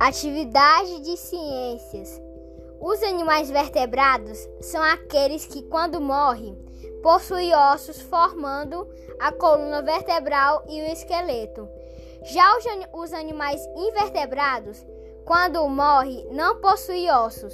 Atividade de ciências. Os animais vertebrados são aqueles que, quando morrem, possuem ossos formando a coluna vertebral e o esqueleto. Já os animais invertebrados, quando morrem, não possuem ossos.